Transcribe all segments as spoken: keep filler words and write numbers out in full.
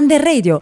Under Radio.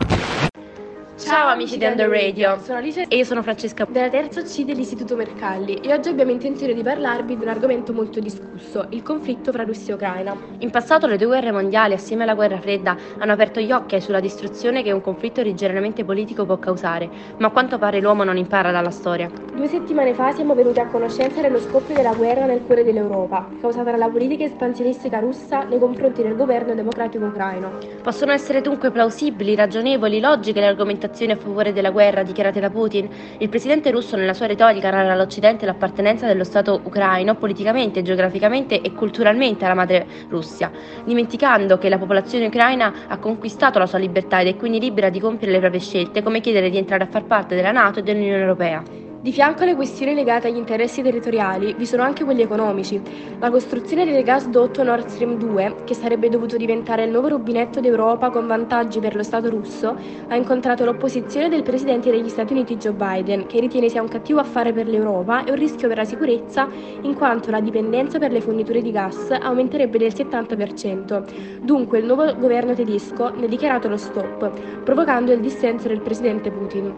Ciao amici di Under Radio, sono Alice e io sono Francesca della terza C dell'Istituto Mercalli e oggi abbiamo intenzione di parlarvi di un argomento molto discusso, il conflitto fra Russia e Ucraina. In passato le due guerre mondiali assieme alla guerra fredda hanno aperto gli occhi sulla distruzione che un conflitto originariamente politico può causare, ma a quanto pare l'uomo non impara dalla storia. Due settimane fa siamo venuti a conoscenza dello scoppio della guerra nel cuore dell'Europa, causata dalla politica espansionistica russa nei confronti del governo democratico ucraino. Possono essere dunque plausibili, ragionevoli, logiche le argomentazioni a favore della guerra dichiarate da Putin? Il presidente russo nella sua retorica narra all'Occidente l'appartenenza dello Stato ucraino politicamente, geograficamente e culturalmente alla madre Russia, dimenticando che la popolazione ucraina ha conquistato la sua libertà ed è quindi libera di compiere le proprie scelte, come chiedere di entrare a far parte della NATO e dell'Unione Europea. Di fianco alle questioni legate agli interessi territoriali vi sono anche quelli economici. La costruzione del gasdotto Nord Stream due, che sarebbe dovuto diventare il nuovo rubinetto d'Europa con vantaggi per lo Stato russo, ha incontrato l'opposizione del presidente degli Stati Uniti Joe Biden, che ritiene sia un cattivo affare per l'Europa e un rischio per la sicurezza, in quanto la dipendenza per le forniture di gas aumenterebbe del settanta per cento. Dunque il nuovo governo tedesco ne ha dichiarato lo stop, provocando il dissenso del presidente Putin.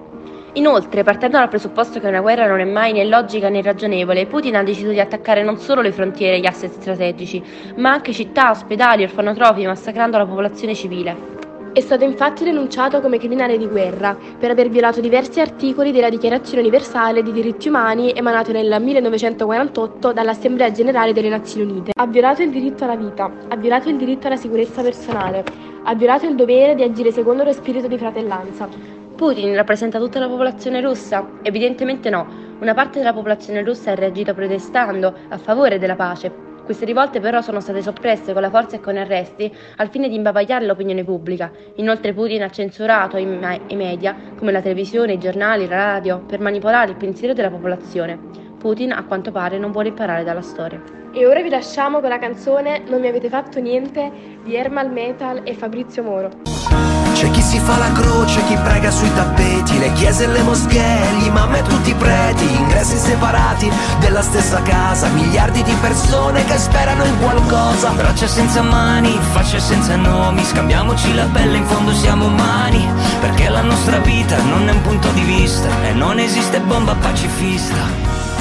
Inoltre, partendo dal presupposto che una guerra non è mai né logica né ragionevole, Putin ha deciso di attaccare non solo le frontiere e gli asset strategici, ma anche città, ospedali, orfanotrofi, massacrando la popolazione civile. È stato infatti denunciato come criminale di guerra per aver violato diversi articoli della Dichiarazione Universale dei Diritti Umani emanato nel millenovecentoquarantotto dall'Assemblea Generale delle Nazioni Unite. Ha violato il diritto alla vita, ha violato il diritto alla sicurezza personale, ha violato il dovere di agire secondo lo spirito di fratellanza. Putin rappresenta tutta la popolazione russa? Evidentemente no. Una parte della popolazione russa ha reagito protestando a favore della pace. Queste rivolte però sono state soppresse con la forza e con arresti al fine di imbavagliare l'opinione pubblica. Inoltre Putin ha censurato i media, come la televisione, i giornali, la radio, per manipolare il pensiero della popolazione. Putin, a quanto pare, non vuole imparare dalla storia. E ora vi lasciamo con la canzone Non mi avete fatto niente di Ermal Metal e Fabrizio Moro. C'è chi si fa la croce, chi prega sui tappeti, le chiese e le moschee, gli imam e tutti i preti, ingressi separati della stessa casa, miliardi di persone che sperano in qualcosa. Braccia senza mani, facce senza nomi, scambiamoci la pelle, in fondo siamo umani, perché la nostra vita non è un punto di vista e non esiste bomba pacifista.